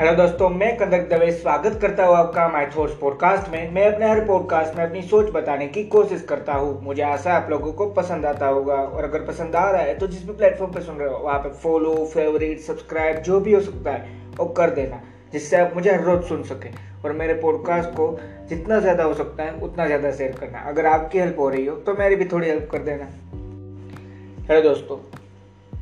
Hello दोस्तों, मैं कंदर्प दवे स्वागत करता हूँ आपका माय थॉट्स पॉडकास्ट में। मैं अपने हर पॉडकास्ट में अपनी सोच बताने की कोशिश करता हूँ। मुझे आशा है आप लोगों को पसंद आता होगा, और अगर पसंद आ रहा है तो जिस भी प्लेटफॉर्म पर सुन रहे हो वहाँ पे फॉलो, फेवरेट, सब्सक्राइब जो भी हो सकता है वो कर देना, जिससे आप मुझे हर रोज सुन सकें। और मेरे पॉडकास्ट को जितना ज़्यादा हो सकता है उतना ज़्यादा शेयर करना। अगर आपकी हेल्प हो रही हो तो मेरी भी थोड़ी हेल्प कर देना। हेलो दोस्तों,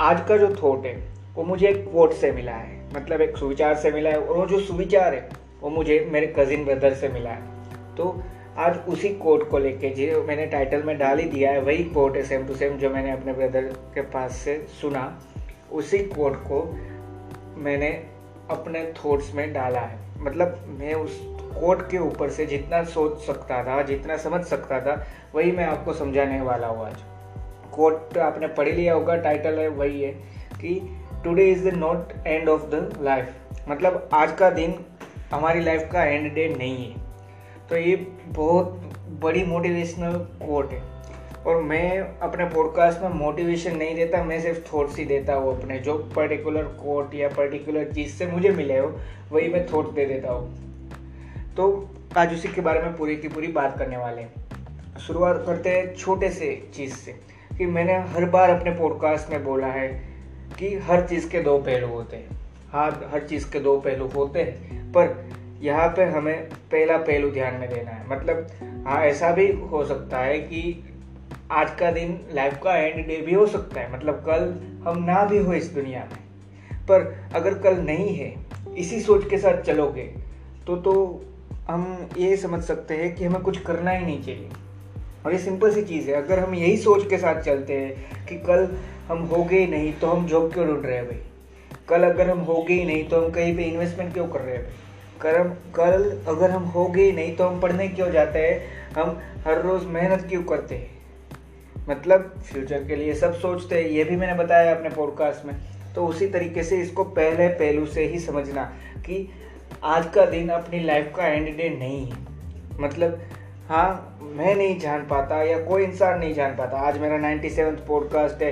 आज का जो थॉट है वो मुझे एक कोट से मिला है, मतलब एक सुविचार से मिला है, और वो जो सुविचार है वो मुझे मेरे कज़िन ब्रदर से मिला है। तो आज उसी कोट को लेके जो मैंने टाइटल में डाल ही दिया है, वही कोट है सेम टू सेम जो मैंने अपने ब्रदर के पास से सुना, उसी कोट को मैंने अपने थॉट्स में डाला है। मतलब मैं उस कोट के ऊपर से जितना सोच सकता था, जितना समझ सकता था, वही मैं आपको समझाने वाला हूँ आज। कोट आपने पढ़ लिया होगा, टाइटल है वही है कि today is the not end of the life. मतलब आज का दिन हमारी लाइफ का एंड डे नहीं है। तो ये बहुत बड़ी मोटिवेशनल कोट है, और मैं अपने पॉडकास्ट में मोटिवेशन नहीं देता, मैं सिर्फ थॉट्स ही देता हूँ। अपने जो पर्टिकुलर कोट या पर्टिकुलर चीज़ से मुझे मिले हो वही मैं थॉट्स दे देता हूँ। तो आज उसी के बारे में पूरी की पूरी बात करने वाले हैं। शुरुआत करते हैं छोटे से चीज़ से कि मैंने हर बार अपने पॉडकास्ट में बोला है कि हर चीज़ के दो पहलू होते हैं। हाँ, हर चीज़ के दो पहलू होते हैं, पर यहाँ पे हमें पहला पहलू ध्यान में देना है। मतलब हाँ, ऐसा भी हो सकता है कि आज का दिन लाइफ का एंड डे भी हो सकता है, मतलब कल हम ना भी हो इस दुनिया में। पर अगर कल नहीं है इसी सोच के साथ चलोगे तो हम ये समझ सकते हैं कि हमें कुछ करना ही नहीं चाहिए। और ये सिंपल सी चीज़ है। अगर हम यही सोच के साथ चलते हैं कि कल हम हो गए नहीं तो हम जॉब क्यों ढूंढ रहे हैं भाई, कल अगर हम हो गए नहीं तो हम कहीं पे इन्वेस्टमेंट क्यों कर रहे हैं भाई, कल अगर हम हो गए नहीं तो हम पढ़ने क्यों जाते हैं, हम हर रोज़ मेहनत क्यों करते हैं। मतलब फ्यूचर के लिए सब सोचते हैं, ये भी मैंने बताया अपने पॉडकास्ट में। तो उसी तरीके से इसको पहले पहलू से ही समझना कि आज का दिन अपनी लाइफ का एंड डे नहीं है। मतलब हाँ, मैं नहीं जान पाता या कोई इंसान नहीं जान पाता आज मेरा 97th पॉडकास्ट है,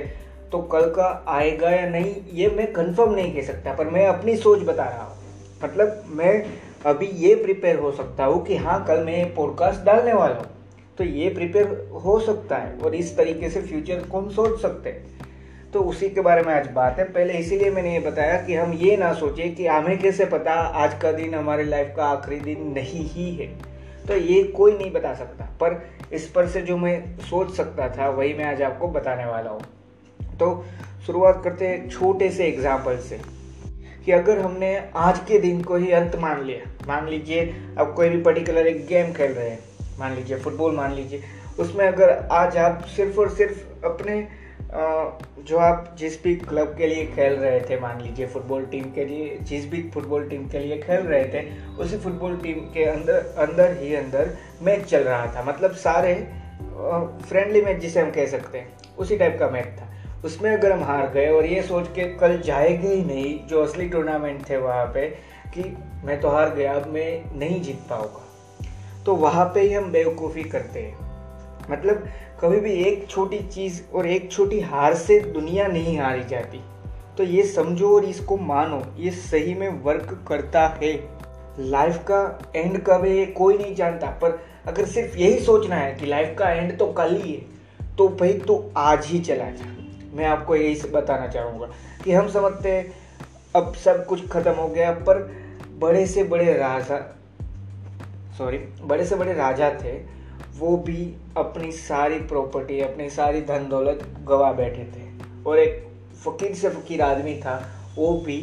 तो कल का आएगा या नहीं ये मैं कंफर्म नहीं कह सकता, पर मैं अपनी सोच बता रहा हूँ। मतलब मैं अभी ये प्रिपेयर हो सकता हूँ कि हाँ कल मैं ये पॉडकास्ट डालने वाला हूँ, तो ये प्रिपेयर हो सकता है, और इस तरीके से फ्यूचर को हम सोच सकते हैं। तो उसी के बारे में आज बात है। पहले इसीलिए मैंने ये बताया कि हम ये ना सोचें कि हमें कैसे पता आज का दिन हमारी लाइफ का आखिरी दिन नहीं ही है। तो ये कोई नहीं बता सकता, पर इस पर से जो मैं सोच सकता था वही मैं आज आपको बताने वाला हूँ। तो शुरुआत करते हैं छोटे से एग्जाम्पल से कि अगर हमने आज के दिन को ही अंत मान लिया, मान लीजिए आप कोई भी पर्टिकुलर एक गेम खेल रहे हैं, मान लीजिए फुटबॉल मान लीजिए, उसमें अगर आज आप सिर्फ और सिर्फ अपने जो आप जिस भी क्लब के लिए खेल रहे थे, मान लीजिए फुटबॉल टीम के लिए, जिस भी फुटबॉल टीम के लिए खेल रहे थे उसी फुटबॉल टीम के अंदर ही मैच चल रहा था। मतलब सारे फ्रेंडली मैच जिसे हम कह सकते हैं, उसी टाइप का मैच था। उसमें अगर हम हार गए और ये सोच के कल जाएंगे ही नहीं जो असली टूर्नामेंट थे वहाँ पे, कि मैं तो हार गया अब मैं नहीं जीत पाऊँगा, तो वहाँ पे ही हम बेवकूफ़ी करते हैं। मतलब कभी भी एक छोटी चीज़ और एक छोटी हार से दुनिया नहीं हारी जाती। तो ये समझो और इसको मानो, ये सही में वर्क करता है। लाइफ का एंड कब है कोई नहीं जानता, पर अगर सिर्फ यही सोचना है कि लाइफ का एंड तो कल ही है, तो भाई तो आज ही चला जा। मैं आपको यही बताना चाहूँगा कि हम समझते हैं अब सब कुछ खत्म हो गया, पर बड़े से बड़े राजा थे, वो भी अपनी सारी प्रॉपर्टी, अपनी सारी धन दौलत गवा बैठे थे। और एक फ़कीर से फ़कीर आदमी था, वो भी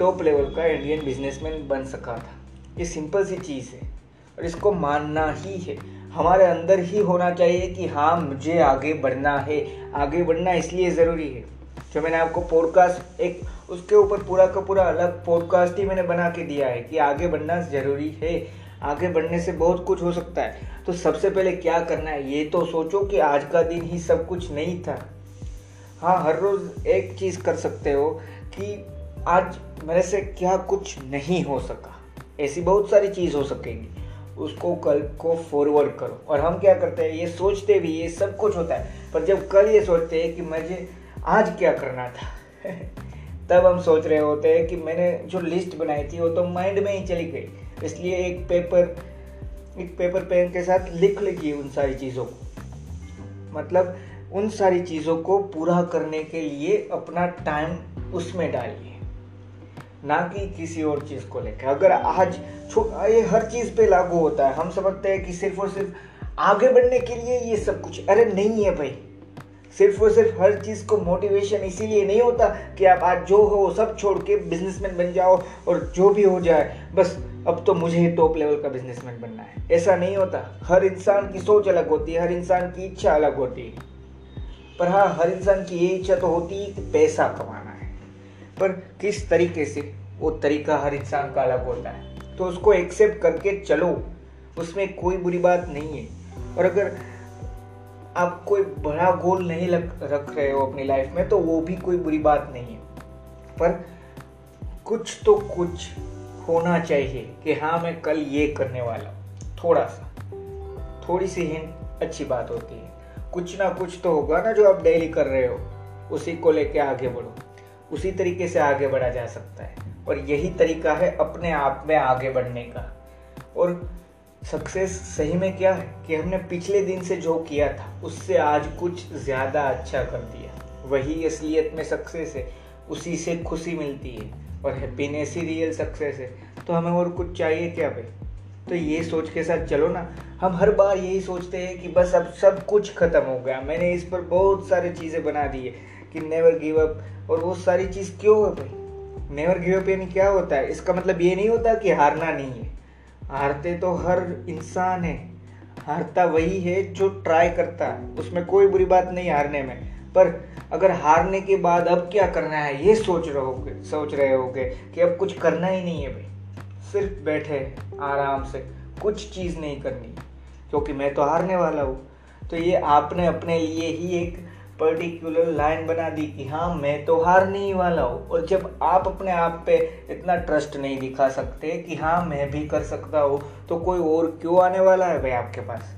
टॉप लेवल का इंडियन बिजनेसमैन बन सका था। ये सिंपल सी चीज़ है, और इसको मानना ही है। हमारे अंदर ही होना चाहिए कि हाँ मुझे आगे बढ़ना है। आगे बढ़ना इसलिए ज़रूरी है, जो मैंने आपको पॉडकास्ट एक उसके ऊपर पूरा का पूरा अलग पॉडकास्ट ही मैंने बना के दिया है कि आगे बढ़ना ज़रूरी है। आगे बढ़ने से बहुत कुछ हो सकता है। तो सबसे पहले क्या करना है ये तो सोचो कि आज का दिन ही सब कुछ नहीं था। हाँ, हर रोज़ एक चीज़ कर सकते हो कि आज मेरे से क्या कुछ नहीं हो सका, ऐसी बहुत सारी चीज़ हो सकेंगी, उसको कल को फॉरवर्ड करो। और हम क्या करते हैं, ये सोचते भी ये सब कुछ होता है, पर जब कल ये सोचते हैं कि मुझे आज क्या करना था तब हम सोच रहे होते हैं कि मैंने जो लिस्ट बनाई थी वो तो माइंड में ही चली गई, इसलिए एक पेपर पेन के साथ लिख लीजिए उन सारी चीज़ों को। मतलब उन सारी चीज़ों को पूरा करने के लिए अपना टाइम उसमें डालिए, ना कि किसी और चीज़ को लेकर। अगर आज ये हर चीज़ पे लागू होता है, हम समझते हैं कि सिर्फ और सिर्फ आगे बढ़ने के लिए ये सब कुछ, अरे नहीं है भाई। सिर्फ और सिर्फ हर चीज़ को मोटिवेशन इसीलिए नहीं होता कि आप आज जो हो सब छोड़ के बिजनेसमैन बन जाओ और जो भी हो जाए बस अब तो मुझे टॉप लेवल का बिजनेसमैन बनना है, ऐसा नहीं होता। हर इंसान की सोच अलग होती है, हर इंसान की इच्छा अलग होती है, पर हाँ हर इंसान की ये इच्छा तो होती है कि पैसा कमाना है, पर किस तरीके से, वो तरीका हर इंसान का अलग होता है। तो उसको एक्सेप्ट करके चलो, उसमें कोई बुरी बात नहीं है। और अगर आप कोई बड़ा गोल नहीं रख रहे हो अपनी लाइफ में तो वो भी कोई बुरी बात नहीं है, पर कुछ तो कुछ होना चाहिए कि हाँ मैं कल ये करने वाला हूँ। थोड़ी सी हिंट अच्छी बात होती है। कुछ ना कुछ तो होगा ना जो आप डेली कर रहे हो, उसी को लेके आगे बढ़ो, उसी तरीके से आगे बढ़ा जा सकता है। और यही तरीका है अपने आप में आगे बढ़ने का। और सक्सेस सही में क्या है कि हमने पिछले दिन से जो किया था उससे आज कुछ ज़्यादा अच्छा कर दिया, वही असलियत में सक्सेस है, उसी से खुशी मिलती है और हैप्पीनेस ही रियल सक्सेस है। तो हमें और कुछ चाहिए क्या भाई? तो ये सोच के साथ चलो ना। हम हर बार यही सोचते हैं कि बस अब सब कुछ ख़त्म हो गया, मैंने इस पर बहुत सारी चीज़ें बना दी है कि नेवर गिव अप, और वो सारी चीज़ क्यों है भाई? नेवर गिव अप यानी क्या होता है? इसका मतलब ये नहीं होता कि हारना नहीं है। हारते तो हर इंसान है, हारता वही है जो ट्राई करता है, उसमें कोई बुरी बात नहीं हारने में। पर अगर हारने के बाद अब क्या करना है ये सोच रहे होगे कि अब कुछ करना ही नहीं है भाई, सिर्फ बैठे आराम से, कुछ चीज़ नहीं करनी क्योंकि मैं तो हारने वाला हूँ। तो ये आपने अपने लिए ही एक पर्टिकुलर लाइन बना दी कि हाँ मैं तो हारने ही वाला हूँ। और जब आप अपने आप पे इतना ट्रस्ट नहीं दिखा सकते कि हाँ मैं भी कर सकता हूँ, तो कोई और क्यों आने वाला है भाई आपके पास?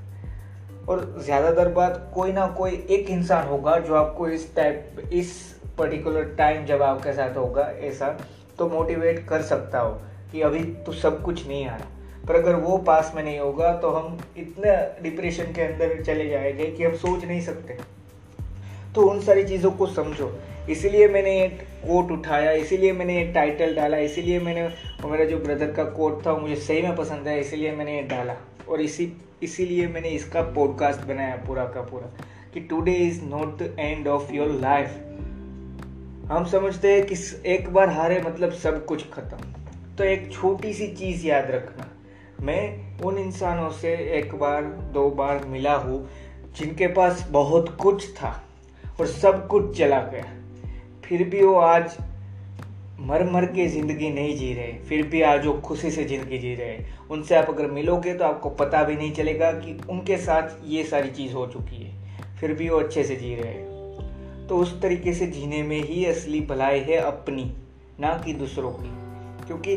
और ज़्यादातर बात कोई ना कोई एक इंसान होगा जो आपको इस पर्टिकुलर टाइम जब आपके साथ होगा ऐसा तो मोटिवेट कर सकता हो कि अभी तो सब कुछ नहीं आ रहा। पर अगर वो पास में नहीं होगा तो हम इतना डिप्रेशन के अंदर चले जाएंगे कि हम सोच नहीं सकते। तो उन सारी चीज़ों को समझो, इसीलिए मैंने ये कोट उठाया, इसीलिए मैंने ये टाइटल डाला, इसीलिए मैंने, और मेरा जो ब्रदर का कोट था वो मुझे सही में पसंद है, इसीलिए मैंने ये डाला। और इसीलिए मैंने इसका पॉडकास्ट बनाया पूरा का पूरा कि today is not the end of your life. हम समझते हैं कि एक बार हारे मतलब सब कुछ खत्म। तो एक छोटी सी चीज़ याद रखना, मैं उन इंसानों से एक बार दो बार मिला हूँ जिनके पास बहुत कुछ था और सब कुछ चला गया, फिर भी वो आज मर मर के ज़िंदगी नहीं जी रहे, फिर भी आज वो खुशी से ज़िंदगी जी रहे। उनसे आप अगर मिलोगे तो आपको पता भी नहीं चलेगा कि उनके साथ ये सारी चीज़ हो चुकी है, फिर भी वो अच्छे से जी रहे हैं। तो उस तरीके से जीने में ही असली भलाई है, अपनी, ना कि दूसरों की। क्योंकि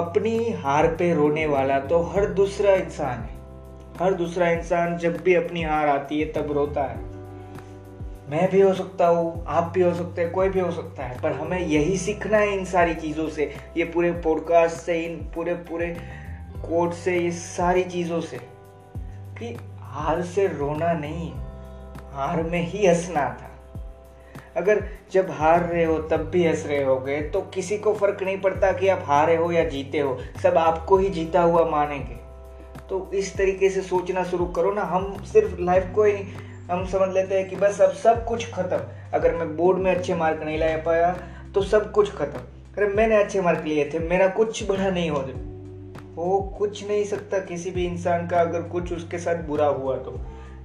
अपनी हार पे रोने वाला तो हर दूसरा इंसान है। हर दूसरा इंसान जब भी अपनी हार आती है तब रोता है। मैं भी हो सकता हूँ, आप भी हो सकते हैं, कोई भी हो सकता है। पर हमें यही सीखना है इन सारी चीज़ों से, ये पूरे पॉडकास्ट से, इन पूरे कोट से, ये सारी चीज़ों से कि हार से रोना नहीं, हार में ही हंसना था। अगर जब हार रहे हो तब भी हंस रहे होगे तो किसी को फ़र्क नहीं पड़ता कि आप हारे हो या जीते हो, सब आपको ही जीता हुआ मानेंगे। तो इस तरीके से सोचना शुरू करो ना। हम सिर्फ लाइफ को ही हम समझ लेते हैं कि बस अब सब कुछ खत्म, अगर मैं बोर्ड में अच्छे मार्क नहीं ला पाया तो सब कुछ खत्म, अरे मैंने अच्छे मार्क लिए थे, मेरा कुछ बड़ा नहीं हो जाए। वो कुछ नहीं सकता किसी भी इंसान का, अगर कुछ उसके साथ बुरा हुआ तो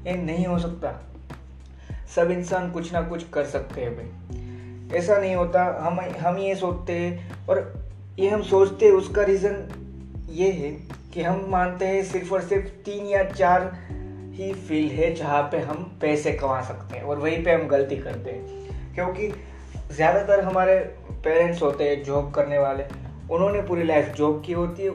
ये नहीं हो सकता। सब इंसान कुछ ना कुछ कर सकते हैं भाई, ऐसा नहीं होता। हम ये सोचते हैं और ये हम सोचते हैं, उसका रीज़न ये है कि हम मानते हैं सिर्फ और सिर्फ 3 या 4 ही फील्ड है जहाँ पे हम पैसे कमा सकते हैं, और वहीं पे हम गलती करते हैं। क्योंकि ज़्यादातर हमारे पेरेंट्स होते हैं जॉब करने वाले, उन्होंने पूरी लाइफ जॉब की होती है,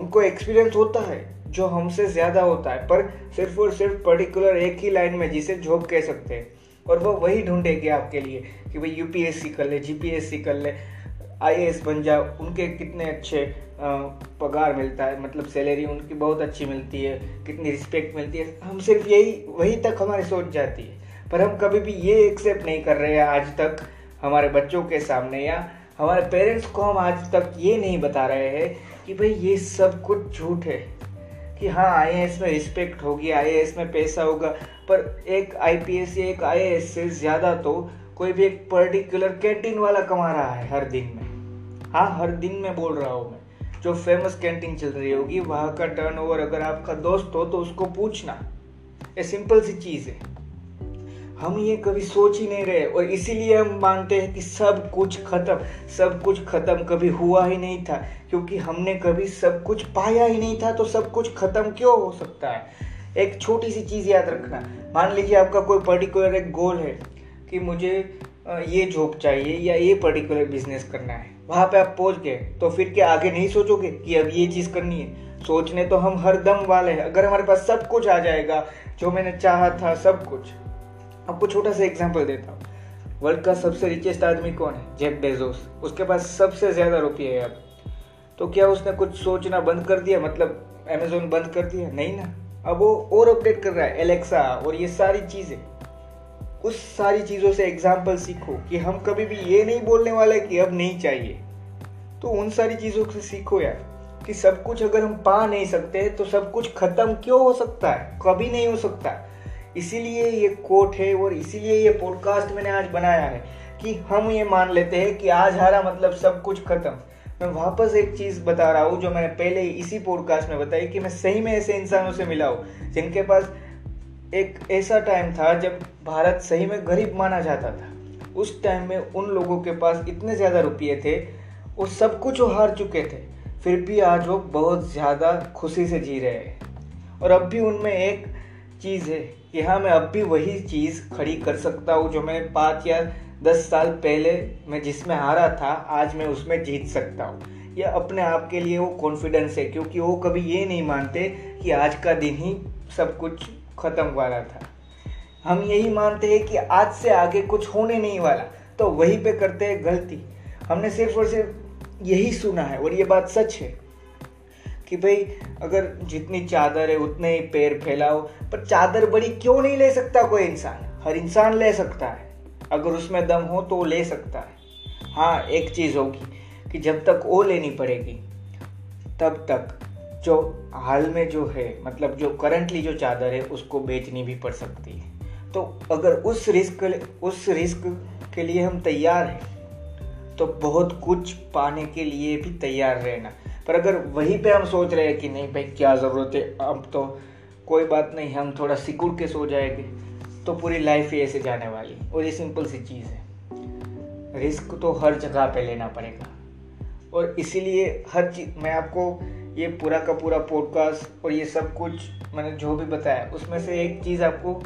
उनको एक्सपीरियंस होता है जो हमसे ज़्यादा होता है, पर सिर्फ और सिर्फ पर्टिकुलर एक ही लाइन में जिसे जॉब कह सकते हैं। और वो वही ढूंढेगी आपके लिए कि भाई यूपीएससी कर ले, जीपीएससी कर ले, IAS बन जाओ। उनके कितने अच्छे पगार मिलता है, मतलब सैलरी उनकी बहुत अच्छी मिलती है, कितनी रिस्पेक्ट मिलती है। हम सिर्फ यही वहीं तक हमारी सोच जाती है, पर हम कभी भी ये एक्सेप्ट नहीं कर रहे हैं आज तक हमारे बच्चों के सामने, या हमारे पेरेंट्स को हम आज तक ये नहीं बता रहे हैं कि भाई ये सब कुछ झूठ है। कि हाँ IAS में रिस्पेक्ट होगी, IAS में पैसा होगा, पर एक IPS या एक IAS से ज़्यादा तो कोई भी एक पर्टिकुलर कैंटीन वाला कमा रहा है हर दिन में। हाँ, हर दिन में बोल रहा हूँ मैं। जो फेमस कैंटीन चल रही होगी वहाँ का टर्नओवर अगर आपका दोस्त हो तो उसको पूछना, ये सिंपल सी चीज़ है। हम ये कभी सोच ही नहीं रहे और इसीलिए हम मानते हैं कि सब कुछ ख़त्म कभी हुआ ही नहीं था, क्योंकि हमने कभी सब कुछ पाया ही नहीं था। तो सब कुछ ख़त्म क्यों हो सकता है? एक छोटी सी चीज़ याद रखना, मान लीजिए आपका कोई पर्टिकुलर एक गोल है कि मुझे ये जॉब चाहिए या ये पर्टिकुलर बिजनेस करना है, वहाँ पे आप पहुँच गए तो फिर क्या आगे नहीं सोचोगे कि अब ये चीज़ करनी है? सोचने तो हम हर दम वाले हैं। अगर हमारे पास सब कुछ आ जाएगा जो मैंने चाहा था, सब कुछ। आपको छोटा सा एग्जांपल देता हूँ, वर्ल्ड का सबसे रिचेस्ट आदमी कौन है? Jeff Bezos. उसके पास सबसे ज़्यादा रुपये है। अब तो क्या उसने कुछ सोचना बंद कर दिया, मतलब अमेजोन बंद कर दिया? नहीं ना, अब वो और अपडेट कर रहा है, एलेक्सा और ये सारी चीज़ें। उस सारी चीज़ों से एग्जाम्पल सीखो कि हम कभी भी ये नहीं बोलने वाले कि अब नहीं चाहिए। तो उन सारी चीज़ों से सीखो यार कि सब कुछ अगर हम पा नहीं सकते तो सब कुछ ख़त्म क्यों हो सकता है? कभी नहीं हो सकता। इसीलिए ये कोट है और इसीलिए ये पॉडकास्ट मैंने आज बनाया है कि हम ये मान लेते हैं कि आज हारा मतलब सब कुछ ख़त्म। मैं वापस एक चीज़ बता रहा हूँ जो मैंने पहले इसी पॉडकास्ट में बताई कि मैं सही में ऐसे इंसानों से मिला हूँ जिनके पास एक ऐसा टाइम था जब भारत सही में गरीब माना जाता था। उस टाइम में उन लोगों के पास इतने ज़्यादा रुपये थे, वो सब कुछ हार चुके थे, फिर भी आज वो बहुत ज़्यादा खुशी से जी रहे हैं। और अब भी उनमें एक चीज़ है कि हाँ, मैं अब भी वही चीज़ खड़ी कर सकता हूँ जो मैंने 5 या 10 साल पहले मैं जिसमें हारा था, आज मैं उसमें जीत सकता हूँ। या अपने आप के लिए वो कॉन्फिडेंस है, क्योंकि वो कभी ये नहीं मानते कि आज का दिन ही सब कुछ ख़त्म वाला था। हम यही मानते हैं कि आज से आगे कुछ होने नहीं वाला, तो वहीं पे करते हैं गलती। हमने सिर्फ और सिर्फ यही सुना है और ये बात सच है कि भाई अगर जितनी चादर है उतने ही पैर फैलाओ, पर चादर बड़ी क्यों नहीं ले सकता कोई इंसान? हर इंसान ले सकता है, अगर उसमें दम हो तो ले सकता है। हाँ, एक चीज़ होगी कि जब तक वो लेनी पड़ेगी तब तक जो हाल में जो है, मतलब जो करंटली जो चादर है उसको बेचनी भी पड़ सकती है। तो अगर उस रिस्क के लिए हम तैयार हैं तो बहुत कुछ पाने के लिए भी तैयार रहना। पर अगर वहीं पे हम सोच रहे हैं कि नहीं भाई क्या ज़रूरत है, अब तो कोई बात नहीं, हम थोड़ा सिकुड़ के सो जाएंगे, तो पूरी लाइफ ही ऐसे जाने वाली। और ये सिंपल सी चीज़ है, रिस्क तो हर जगह पे लेना पड़ेगा। और इसीलिए हर चीज़, मैं आपको ये पूरा का पूरा पॉडकास्ट और ये सब कुछ मैंने जो भी बताया उसमें से एक चीज़ आपको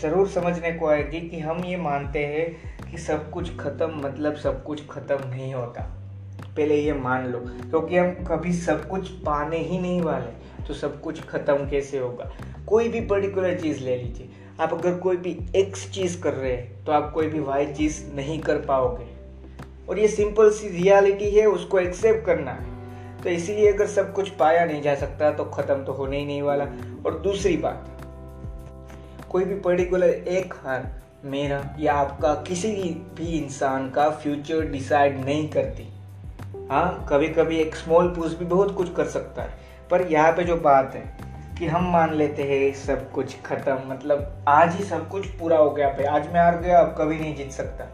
ज़रूर समझने को आएगी कि हम ये मानते हैं कि सब कुछ ख़त्म मतलब सब कुछ ख़त्म नहीं होता। पहले ये मान लो, क्योंकि हम कभी सब कुछ पाने ही नहीं वाले, तो सब कुछ ख़त्म कैसे होगा? कोई भी पर्टिकुलर चीज़ ले लीजिए, आप अगर कोई भी एक्स चीज़ कर रहे हैं तो आप कोई भी वाई चीज़ नहीं कर पाओगे। और ये सिंपल सी रियलिटी है, उसको एक्सेप्ट करना है। तो इसीलिए अगर सब कुछ पाया नहीं जा सकता तो ख़त्म तो होने ही नहीं वाला। और दूसरी बात, कोई भी पर्टिकुलर एक हार मेरा या आपका किसी भी इंसान का फ्यूचर डिसाइड नहीं करती। हाँ, कभी कभी एक स्मॉल पुश भी बहुत कुछ कर सकता है। पर यहाँ पे जो बात है कि हम मान लेते हैं सब कुछ ख़त्म मतलब आज ही सब कुछ पूरा हो गया, भाई आज मैं हार गया, अब कभी नहीं जीत सकता।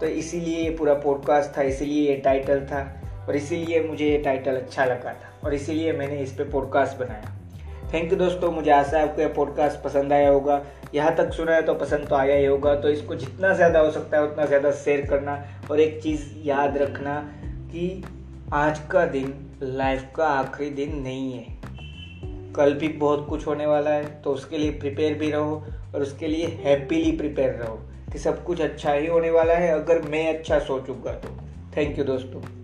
तो इसीलिए ये पूरा पॉडकास्ट था, इसीलिए ये टाइटल था और इसीलिए मुझे ये टाइटल अच्छा लगा था और इसीलिए मैंने इस पे पॉडकास्ट बनाया। थैंक यू दोस्तों, मुझे आशा है आपको ये पॉडकास्ट पसंद आया होगा। यहाँ तक सुना है तो पसंद तो आया ही होगा। तो इसको जितना ज़्यादा हो सकता है उतना ज़्यादा शेयर करना। और एक चीज़ याद रखना कि आज का दिन लाइफ का आखिरी दिन नहीं है, कल भी बहुत कुछ होने वाला है। तो उसके लिए प्रिपेयर भी रहो और उसके लिए हैप्पीली प्रिपेयर रहो कि सब कुछ अच्छा ही होने वाला है अगर मैं अच्छा सोचूंगा तो। थैंक यू दोस्तों।